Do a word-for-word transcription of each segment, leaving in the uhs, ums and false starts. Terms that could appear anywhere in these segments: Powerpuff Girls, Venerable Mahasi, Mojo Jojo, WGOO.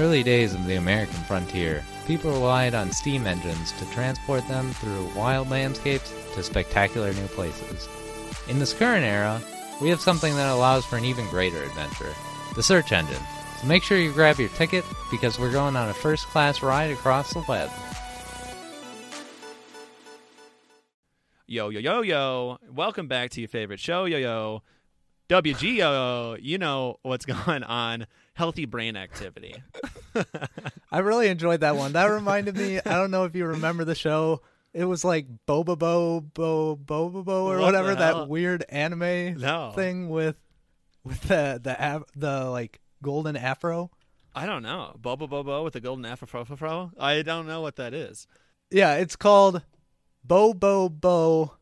early days of the American frontier, people relied on steam engines to transport them through wild landscapes to spectacular new places. In this current era, we have something that allows for an even greater adventure, the search engine. So make sure you grab your ticket, because we're going on a first-class ride across the web. Yo, yo, yo, yo. Welcome back to your favorite show, yo, yo. W G O O, you know what's going on. Healthy brain activity. I really enjoyed that one. That reminded me, I don't know if you remember the show. It was like Bobobo Bo Bobobo or what whatever, that weird anime no. thing with with the the the like golden afro. I don't know. Bobobo Bo with the golden afro. I don't know what that is. Yeah, it's called Bobobo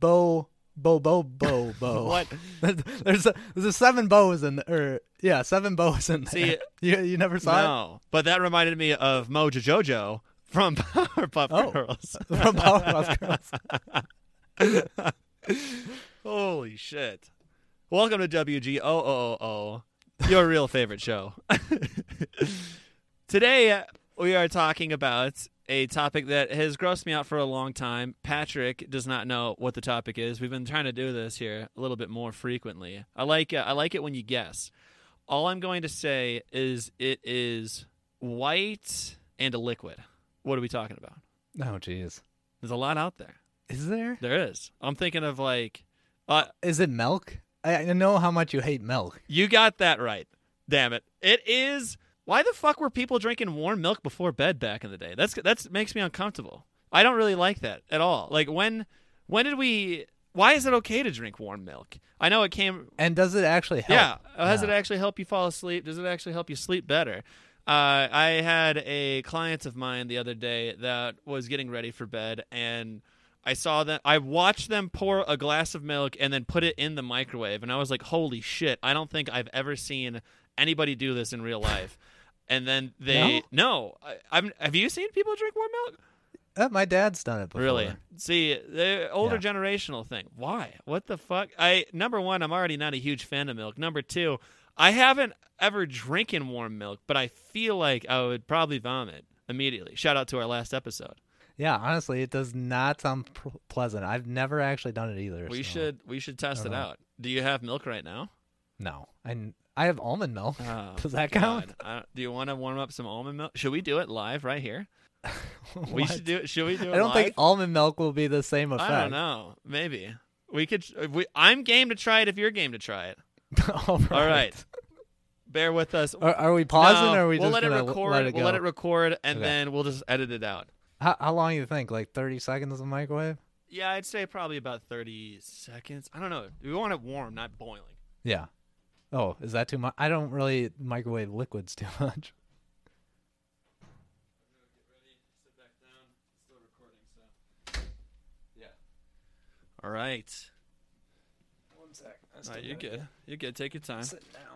Bo Bobobo Bo. What? There's a, there's a seven bows in the, or yeah, seven bows in there. See, you you never saw no, it? No. But that reminded me of Mojo Jojo from Powerpuff oh, Girls. From Powerpuff Girls. Holy shit. Welcome to W G O O O, your real favorite show. Today we are talking about a topic that has grossed me out for a long time. Patrick does not know what the topic is. We've been trying to do this here a little bit more frequently. I like uh, I like it when you guess. All I'm going to say is it is white and a liquid. What are we talking about? Oh, geez. There's a lot out there. Is there? There is. I'm thinking of like... Uh, is it milk? I know how much you hate milk. You got that right. Damn it. It is... Why the fuck were people drinking warm milk before bed back in the day? That's that's makes me uncomfortable. I don't really like that at all. Like when when did we? Why is it okay to drink warm milk? I know it came. And does it actually help? Yeah. No. Does it actually help you fall asleep? Does it actually help you sleep better? Uh, I had a client of mine the other day that was getting ready for bed, and I saw that I watched them pour a glass of milk and then put it in the microwave, and I was like, holy shit! I don't think I've ever seen anybody do this in real life. And then they no. no I, I'm. Have you seen people drink warm milk? Uh, my dad's done it before. Really? See, the older yeah. generational thing. Why? What the fuck? I number one, I'm already not a huge fan of milk. Number two, I haven't ever drinking warm milk, but I feel like I would probably vomit immediately. Shout out to our last episode. Yeah, honestly, it does not sound pleasant. I've never actually done it either. We so. should we should test it know. out. Do you have milk right now? No, I. I have almond milk. Oh, does that count? Uh, do you want to warm up some almond milk? Should we do it live right here? we should do it. Should we do it live? I don't live? think almond milk will be the same effect. I don't know. Maybe. We could. We, I'm game to try it if you're game to try it. All right. All right. Bear with us. Are, are we pausing no, or are we we'll just let it record, let it go? We'll let it record and okay. then we'll just edit it out. How, how long do you think? Like thirty seconds in the microwave? Yeah, I'd say probably about thirty seconds. I don't know. We want it warm, not boiling. Yeah. Oh, is that too much? I don't really microwave liquids too much. All right. One sec. All right, you're good. Again. You're good. Take your time.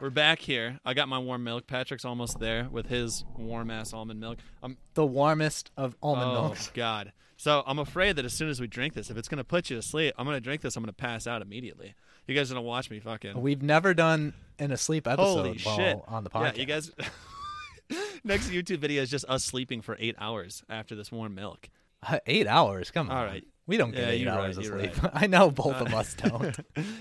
We're back here. I got my warm milk. Patrick's almost there with his warm-ass almond milk. I'm... The warmest of almond oh, milks. Oh, God. So I'm afraid that as soon as we drink this, if it's going to put you to sleep, I'm going to drink this. I'm going to pass out immediately. You guys are going to watch me fucking... We've never done an asleep episode Holy while shit. on the podcast. Yeah, you guys... Next YouTube video is just us sleeping for eight hours after this warm milk. Uh, eight hours? Come on. All right. We don't get yeah, eight hours right, of sleep. Right. I know both uh, of us don't.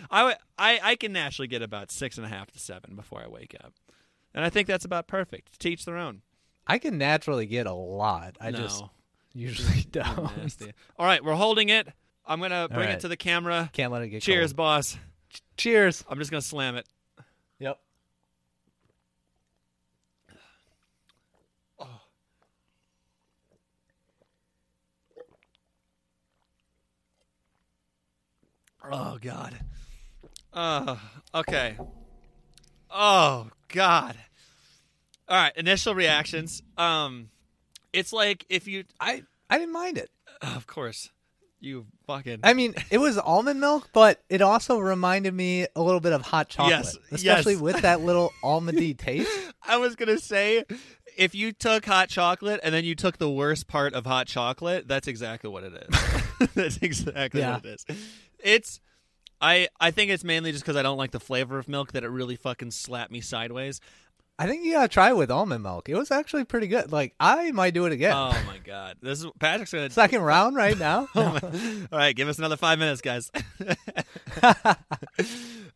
I, w- I, I can naturally get about six and a half to seven before I wake up. And I think that's about perfect. To each their own. I can naturally get a lot. I no. just usually don't. All right, we're holding it. I'm going to bring right. it to the camera. Can't let it get Cheers, cold. boss. Ch- cheers. I'm just going to slam it. Yep. Oh, God. Uh, okay. Oh, God. All right, initial reactions. Um, it's like if you... I, I didn't mind it. Of course. You fucking... I mean, it was almond milk, but it also reminded me a little bit of hot chocolate. Yes, especially yes. with that little almondy taste. I was going to say, if you took hot chocolate and then you took the worst part of hot chocolate, that's exactly what it is. That's exactly yeah. what it is. It's, I I think it's mainly just because I don't like the flavor of milk that it really fucking slapped me sideways. I think you gotta try it with almond milk. It was actually pretty good. Like, I might do it again. Oh my god, this is Patrick's gonna second round right now. No. All right, give us another five minutes, guys.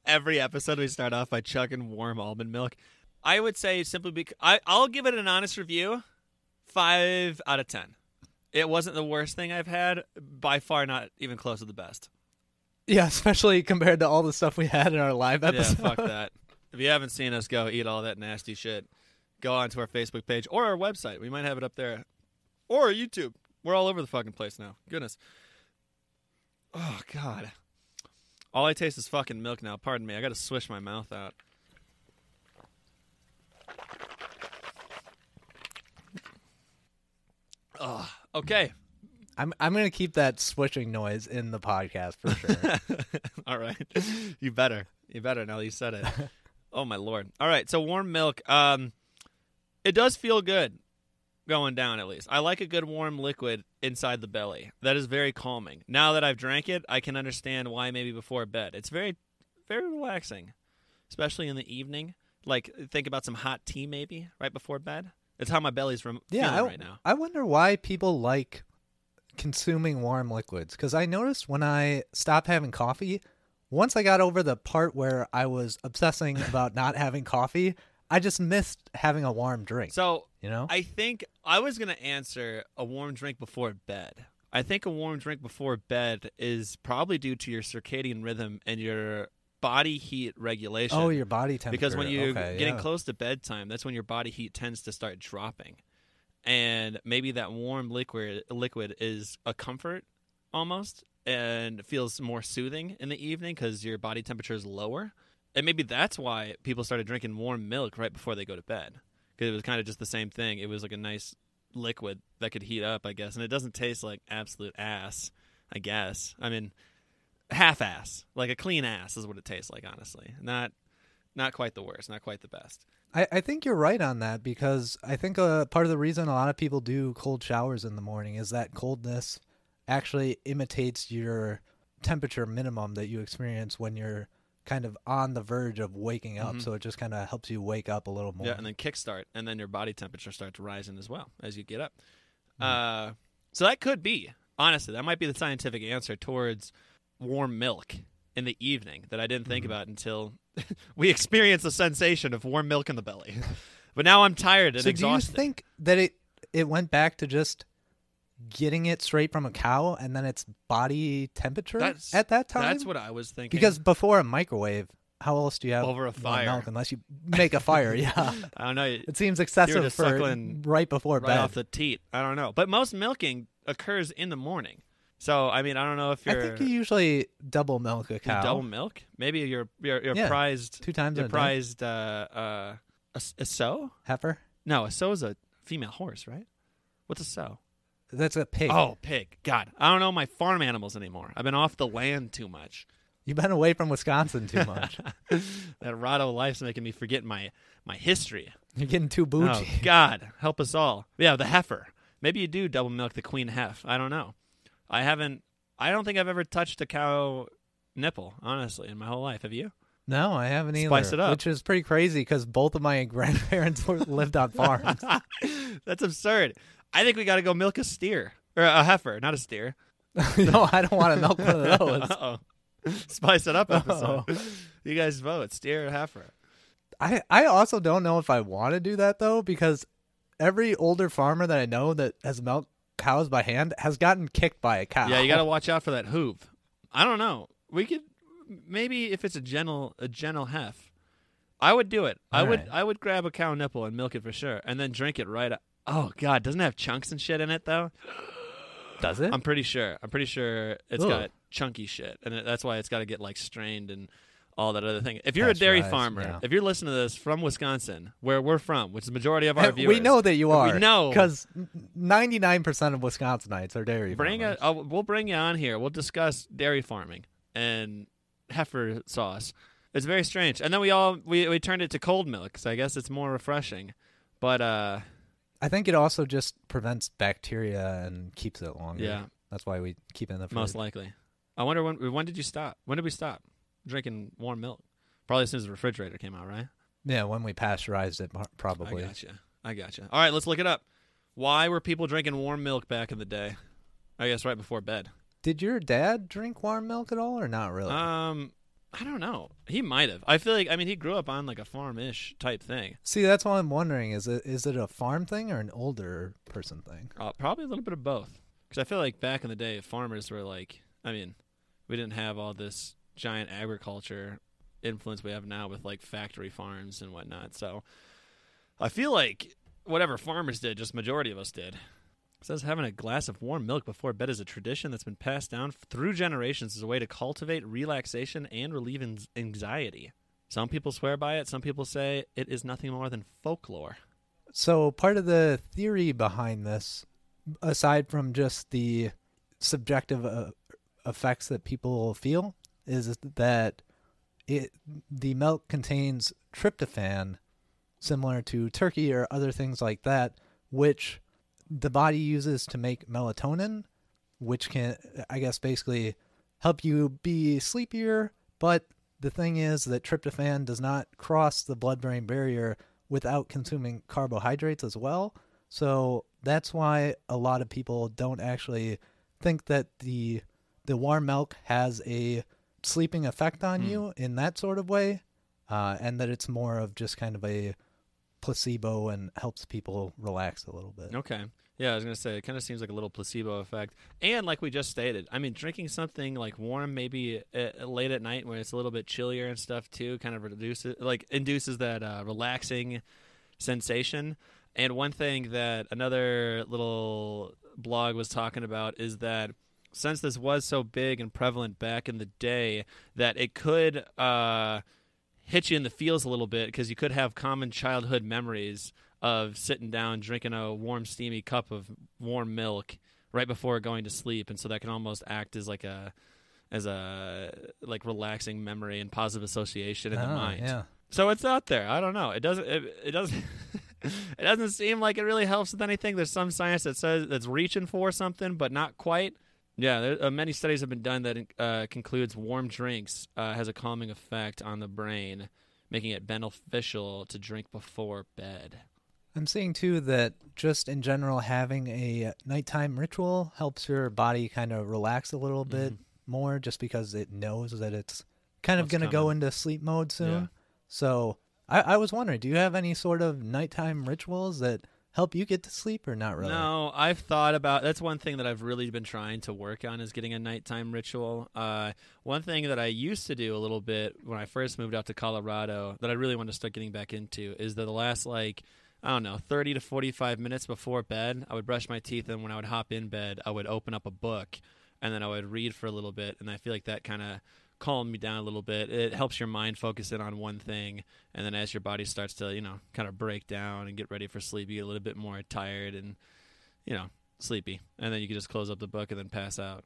Every episode we start off by chugging warm almond milk. I would say simply because I, I'll give it an honest review, five out of ten. It wasn't the worst thing I've had. By far, not even close to the best. Yeah, especially compared to all the stuff we had in our live episode. Yeah, fuck that. If you haven't seen us go eat all that nasty shit, go onto our Facebook page or our website. We might have it up there. Or YouTube. We're all over the fucking place now. Goodness. Oh, God. All I taste is fucking milk now. Pardon me. I got to swish my mouth out. Ugh. Okay. I'm I'm going to keep that swishing noise in the podcast for sure. All right. You better. You better now that you said it. Oh, my Lord. All right, so warm milk. Um, it does feel good going down, at least. I like a good warm liquid inside the belly. That is very calming. Now that I've drank it, I can understand why maybe before bed. It's very, very relaxing, especially in the evening. Like, think about some hot tea maybe right before bed. It's how my belly's from yeah, feeling I, right now. I wonder why people like consuming warm liquids, because I noticed when I stopped having coffee – once I got over the part where I was obsessing about not having coffee, I just missed having a warm drink. So, you know, I think I was going to answer a warm drink before bed. I think a warm drink before bed is probably due to your circadian rhythm and your body heat regulation. Oh, your body temperature. Because when you're okay, getting yeah. close to bedtime, that's when your body heat tends to start dropping. And maybe that warm liquid liquid is a comfort almost. And feels more soothing in the evening because your body temperature is lower. And maybe that's why people started drinking warm milk right before they go to bed. Because it was kind of just the same thing. It was like a nice liquid that could heat up, I guess. And it doesn't taste like absolute ass, I guess. I mean, half ass. Like a clean ass is what it tastes like, honestly. Not not quite the worst. Not quite the best. I, I think you're right on that because I think uh, part of the reason a lot of people do cold showers in the morning is that coldness actually imitates your temperature minimum that you experience when you're kind of on the verge of waking up. Mm-hmm. So it just kind of helps you wake up a little more. Yeah, and then kickstart, and then your body temperature starts rising as well as you get up. Mm-hmm. Uh, so that could be, honestly, that might be the scientific answer towards warm milk in the evening that I didn't think mm-hmm. about until we experienced the sensation of warm milk in the belly. But now I'm tired and so exhausted. Do you think that it, it went back to just getting it straight from a cow and then its body temperature that's, at that time? That's what I was thinking. Because before a microwave, how else do you have over a fire milk unless you make a fire? Yeah, I don't know. It seems excessive for right before right bed. Off the teat. I don't know. But most milking occurs in the morning. So I mean, I don't know if you're. I think you usually double milk a cow. Double milk? Maybe you're you're, you're yeah, prized two times. You're prized uh, uh, a, a sow heifer. No, a sow is a female horse, right? What's a sow? That's a pig. Oh, pig. God. I don't know my farm animals anymore. I've been off the land too much. You've been away from Wisconsin too much. That Rado life's making me forget my, my history. You're getting too bougie. Oh, God. Help us all. Yeah, the heifer. Maybe you do double milk the queen hef. I don't know. I haven't. I don't think I've ever touched a cow nipple, honestly, in my whole life. Have you? No, I haven't either. Spice it up. Which is pretty crazy because both of my grandparents lived on farms. That's absurd. I think we got to go milk a steer or a heifer, not a steer. No, I don't want to milk one of those. Uh-oh. Spice it up episode. Uh-oh. You guys vote steer or heifer. I, I also don't know if I want to do that though, because every older farmer that I know that has milked cows by hand has gotten kicked by a cow. Yeah, you got to watch out for that hoof. I don't know. We could maybe if it's a gentle a gentle hef, I would do it. All I would right. I would grab a cow nipple and milk it for sure, and then drink it right up. Oh, God. Doesn't it have chunks and shit in it, though? Does it? I'm pretty sure. I'm pretty sure it's Ooh. got chunky shit. And it, that's why it's got to get, like, strained and all that other thing. If you're that's a dairy right. farmer, yeah. if you're listening to this from Wisconsin, where we're from, which is the majority of our and viewers. We know that you are. We know. Because ninety-nine percent of Wisconsinites are dairy bring farmers. A, uh, we'll bring you on here. We'll discuss dairy farming and heifer sauce. It's very strange. And then we all we, we turned it to cold milk, so I guess it's more refreshing. But, uh... I think it also just prevents bacteria and keeps it longer. Yeah. That's why we keep it in the fridge. Most likely. I wonder when when did you stop? When did we stop drinking warm milk? Probably as soon as the refrigerator came out, right? Yeah, when we pasteurized it, probably. I gotcha. I gotcha. All right, let's look it up. Why were people drinking warm milk back in the day? I guess right before bed. Did your dad drink warm milk at all, or not really? Um, I don't know. He might have. I feel like, I mean, he grew up on like a farm-ish type thing. See, that's why I'm wondering, is it is it a farm thing or an older person thing? Uh, probably a little bit of both. Because I feel like back in the day, farmers were like, I mean, we didn't have all this giant agriculture influence we have now with like factory farms and whatnot. So I feel like whatever farmers did, just majority of us did. It says having a glass of warm milk before bed is a tradition that's been passed down through generations as a way to cultivate relaxation and relieve anxiety. Some people swear by it. Some people say it is nothing more than folklore. So part of the theory behind this, aside from just the subjective uh, effects that people feel, is that it, the milk contains tryptophan, similar to turkey or other things like that, which the body uses to make melatonin, which can, I guess, basically help you be sleepier. But the thing is that tryptophan does not cross the blood-brain barrier without consuming carbohydrates as well. So that's why a lot of people don't actually think that the the warm milk has a sleeping effect on mm. you in that sort of way, uh, and that it's more of just kind of a placebo and helps people relax a little bit. Okay. Yeah, I was going to say, it kind of seems like a little placebo effect. And like we just stated, I mean, drinking something like warm, maybe uh, late at night when it's a little bit chillier and stuff too, kind of reduces, like induces that uh, relaxing sensation. And one thing that another little blog was talking about is that since this was so big and prevalent back in the day, that it could uh, hit you in the feels a little bit, because you could have common childhood memories of sitting down, drinking a warm, steamy cup of warm milk right before going to sleep. And so that can almost act as like a as a like relaxing memory and positive association in oh, the mind. Yeah. So it's out there. I don't know. It doesn't. It, it doesn't. It doesn't seem like it really helps with anything. There's some science that says that's reaching for something, but not quite. Yeah, there, uh, many studies have been done that uh, concludes warm drinks uh, has a calming effect on the brain, making it beneficial to drink before bed. I'm seeing, too, that just in general, having a nighttime ritual helps your body kind of relax a little bit mm-hmm. more, just because it knows that it's kind of going to go into sleep mode soon. Yeah. So I, I was wondering, do you have any sort of nighttime rituals that help you get to sleep, or not really? No, I've thought about, that's one thing that I've really been trying to work on, is getting a nighttime ritual. Uh, one thing that I used to do a little bit when I first moved out to Colorado that I really want to start getting back into is that the last, like, I don't know, thirty to forty-five minutes before bed, I would brush my teeth, and when I would hop in bed, I would open up a book, and then I would read for a little bit, and I feel like that kind of calmed me down a little bit. It helps your mind focus in on one thing, and then as your body starts to, you know, kind of break down and get ready for sleep, you get a little bit more tired and, you know, sleepy, and then you can just close up the book and then pass out.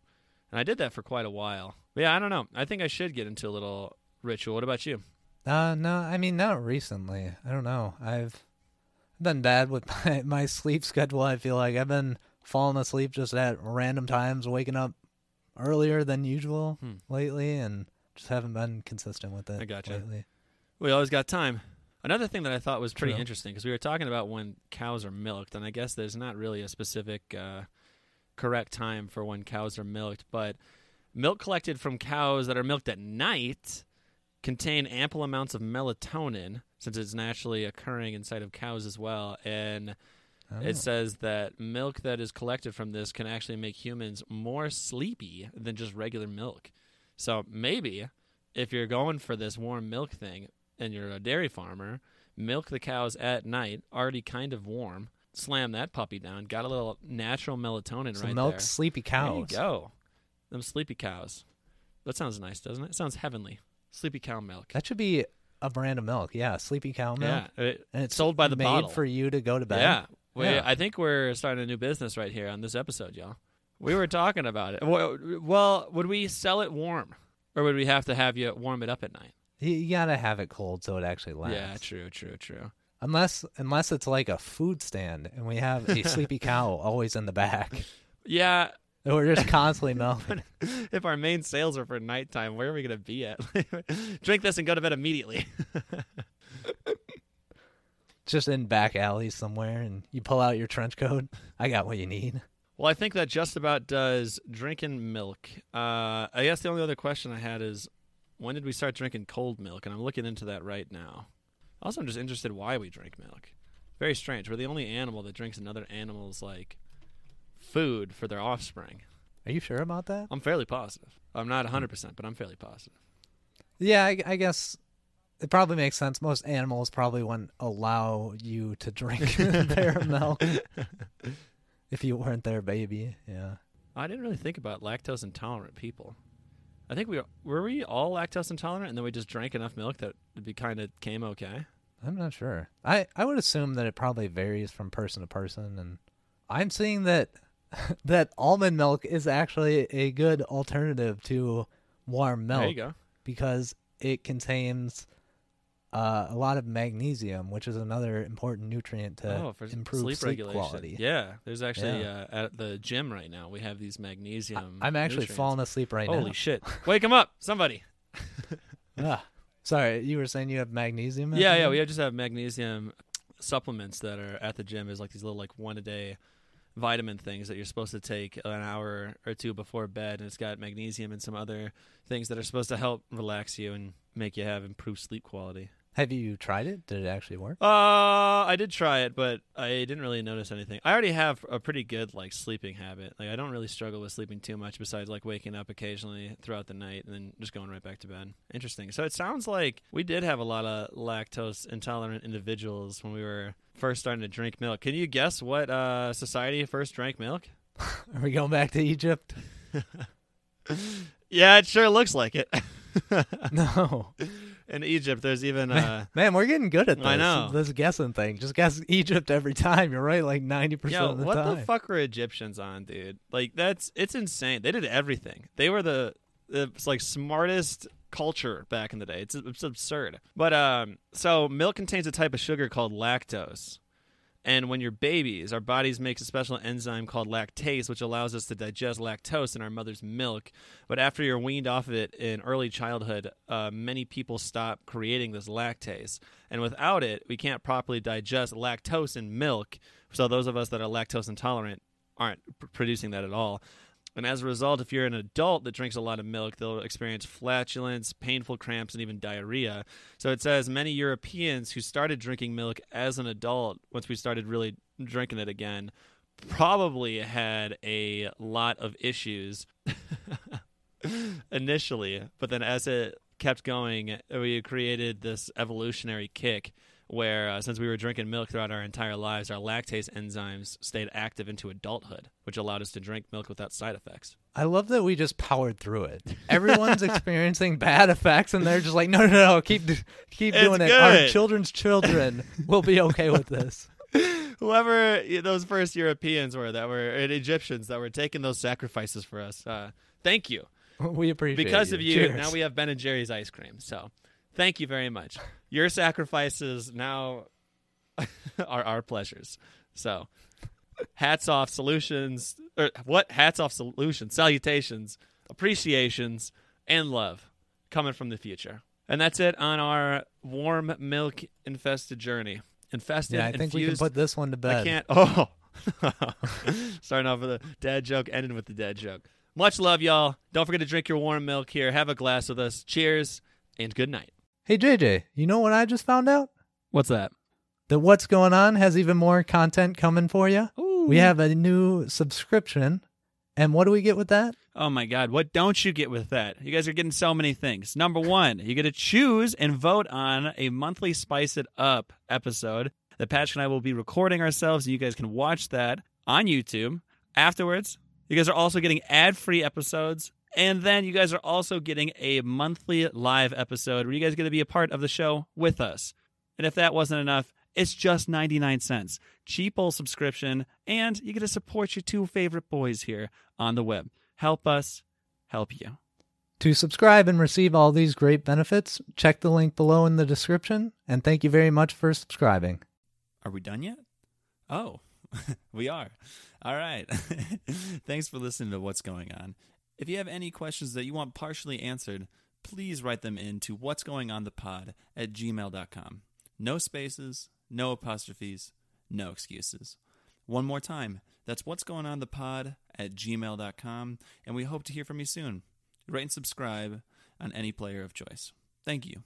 And I did that for quite a while. But yeah, I don't know. I think I should get into a little ritual. What about you? Uh, no, I mean, not recently. I don't know. I've been bad with my, my sleep schedule, I feel like. I've been falling asleep just at random times, waking up earlier than usual hmm. lately, and just haven't been consistent with it. I gotcha. Lately. We always got time. Another thing that I thought was pretty True. interesting, because we were talking about when cows are milked, and I guess there's not really a specific uh, correct time for when cows are milked, but milk collected from cows that are milked at night contain ample amounts of melatonin, since it's naturally occurring inside of cows as well, and Oh. it says that milk that is collected from this can actually make humans more sleepy than just regular milk. So maybe if you're going for this warm milk thing and you're a dairy farmer, milk the cows at night, already kind of warm, slam that puppy down, got a little natural melatonin Some right milk there. Milk sleepy cows. There you go. Them sleepy cows. That sounds nice, doesn't it? It sounds heavenly. Sleepy cow milk. That should be a brand of milk. Yeah, sleepy cow milk. Yeah, it, and it's sold by the made bottle. For you to go to bed. Yeah. We, yeah. I think we're starting a new business right here on this episode, y'all. We were talking about it. Well, would we sell it warm, or would we have to have you warm it up at night? You got to have it cold so it actually lasts. Yeah, true, true, true. Unless unless it's like a food stand and we have a sleepy cow always in the back. Yeah. We're just constantly melting. If our main sales are for nighttime, where are we going to be at? Drink this and go to bed immediately. just in back alleys somewhere, and you pull out your trench coat. I got what you need. Well, I think that just about does drinking milk. Uh, I guess the only other question I had is, when did we start drinking cold milk? And I'm looking into that right now. Also, I'm just interested why we drink milk. Very strange. We're the only animal that drinks another animal's, like, food for their offspring. Are you sure about that? I'm fairly positive. I'm not one hundred percent, but I'm fairly positive. Yeah, I, I guess it probably makes sense. Most animals probably wouldn't allow you to drink their milk if you weren't their baby. Yeah. I didn't really think about lactose intolerant people. I think we were we all lactose intolerant, and then we just drank enough milk that it kind of came okay? I'm not sure. I, I would assume that it probably varies from person to person, and I'm seeing that that almond milk is actually a good alternative to warm milk. There you go. Because it contains uh, a lot of magnesium, which is another important nutrient to oh, for improve sleep, sleep quality. Yeah, there's actually yeah. Uh, at the gym right now, we have these magnesium I- I'm actually nutrients. falling asleep right Holy now. Holy shit. Wake him up, somebody. ah, sorry, you were saying you have magnesium? Yeah, yeah, we just have magnesium supplements that are at the gym. There's like these little like one-a-day vitamin things that you're supposed to take an hour or two before bed, and it's got magnesium and some other things that are supposed to help relax you and make you have improved sleep quality. Have you tried it? Did it actually work? Uh, I did try it, but I didn't really notice anything. I already have a pretty good like sleeping habit. Like I don't really struggle with sleeping too much besides like waking up occasionally throughout the night and then just going right back to bed. Interesting. So it sounds like we did have a lot of lactose intolerant individuals when we were first starting to drink milk. Can you guess what uh, society first drank milk? Are we going back to Egypt? Yeah, it sure looks like it. No. In Egypt, there's even... Man, uh, man, we're getting good at this. I know. This guessing thing. Just guess Egypt every time. You're right, like ninety percent Yo, of the what time. What the fuck were Egyptians on, dude? Like, that's... It's insane. They did everything. They were the, the like, smartest culture back in the day. It's, it's absurd. But, um... So, milk contains a type of sugar called lactose. And when you're babies, our bodies make a special enzyme called lactase, which allows us to digest lactose in our mother's milk. But after you're weaned off of it in early childhood, uh, many people stop creating this lactase. And without it, we can't properly digest lactose in milk. So those of us that are lactose intolerant aren't pr- producing that at all. And as a result, if you're an adult that drinks a lot of milk, they'll experience flatulence, painful cramps, and even diarrhea. So it says many Europeans who started drinking milk as an adult, once we started really drinking it again, probably had a lot of issues initially. But then as it kept going, we created this evolutionary kick where uh, since we were drinking milk throughout our entire lives, our lactase enzymes stayed active into adulthood, which allowed us to drink milk without side effects. I love that we just powered through it. Everyone's experiencing bad effects, and they're just like, no, no, no, keep keep it's doing good. It. Our children's children will be okay with this. Whoever those first Europeans were that were, and Egyptians that were taking those sacrifices for us, uh, thank you. We appreciate it. Because you. of you, Cheers. Now we have Ben and Jerry's ice cream, so... Thank you very much. Your sacrifices now are our pleasures. So, hats off, solutions, or what? Hats off, solutions, salutations, appreciations, and love coming from the future. And that's it on our warm milk infested journey. Infested. Yeah, I think infused. We can put this one to bed. I can't. Oh, starting off with a dad joke, ending with the dad joke. Much love, y'all. Don't forget to drink your warm milk here. Have a glass with us. Cheers and good night. Hey, J J, you know what I just found out? What's that? That What's Going On has even more content coming for you. Ooh. We have a new subscription. And what do we get with that? Oh, my God. What don't you get with that? You guys are getting so many things. Number one, you get to choose and vote on a monthly Spice It Up episode that Patrick and I will be recording ourselves. And you guys can watch that on YouTube afterwards. You guys are also getting ad-free episodes. And then you guys are also getting a monthly live episode where you guys are going to be a part of the show with us. And if that wasn't enough, it's just ninety-nine cents. Cheap old subscription. And you get to support your two favorite boys here on the web. Help us help you. To subscribe and receive all these great benefits, check the link below in the description. And thank you very much for subscribing. Are we done yet? Oh, we are. All right. Thanks for listening to What's Going On. If you have any questions that you want partially answered, please write them in to what's going on the pod at gmail dot com. No spaces, no apostrophes, no excuses. One more time, that's what's going on the pod at gmail dot com, and we hope to hear from you soon. Rate and subscribe on any player of choice. Thank you.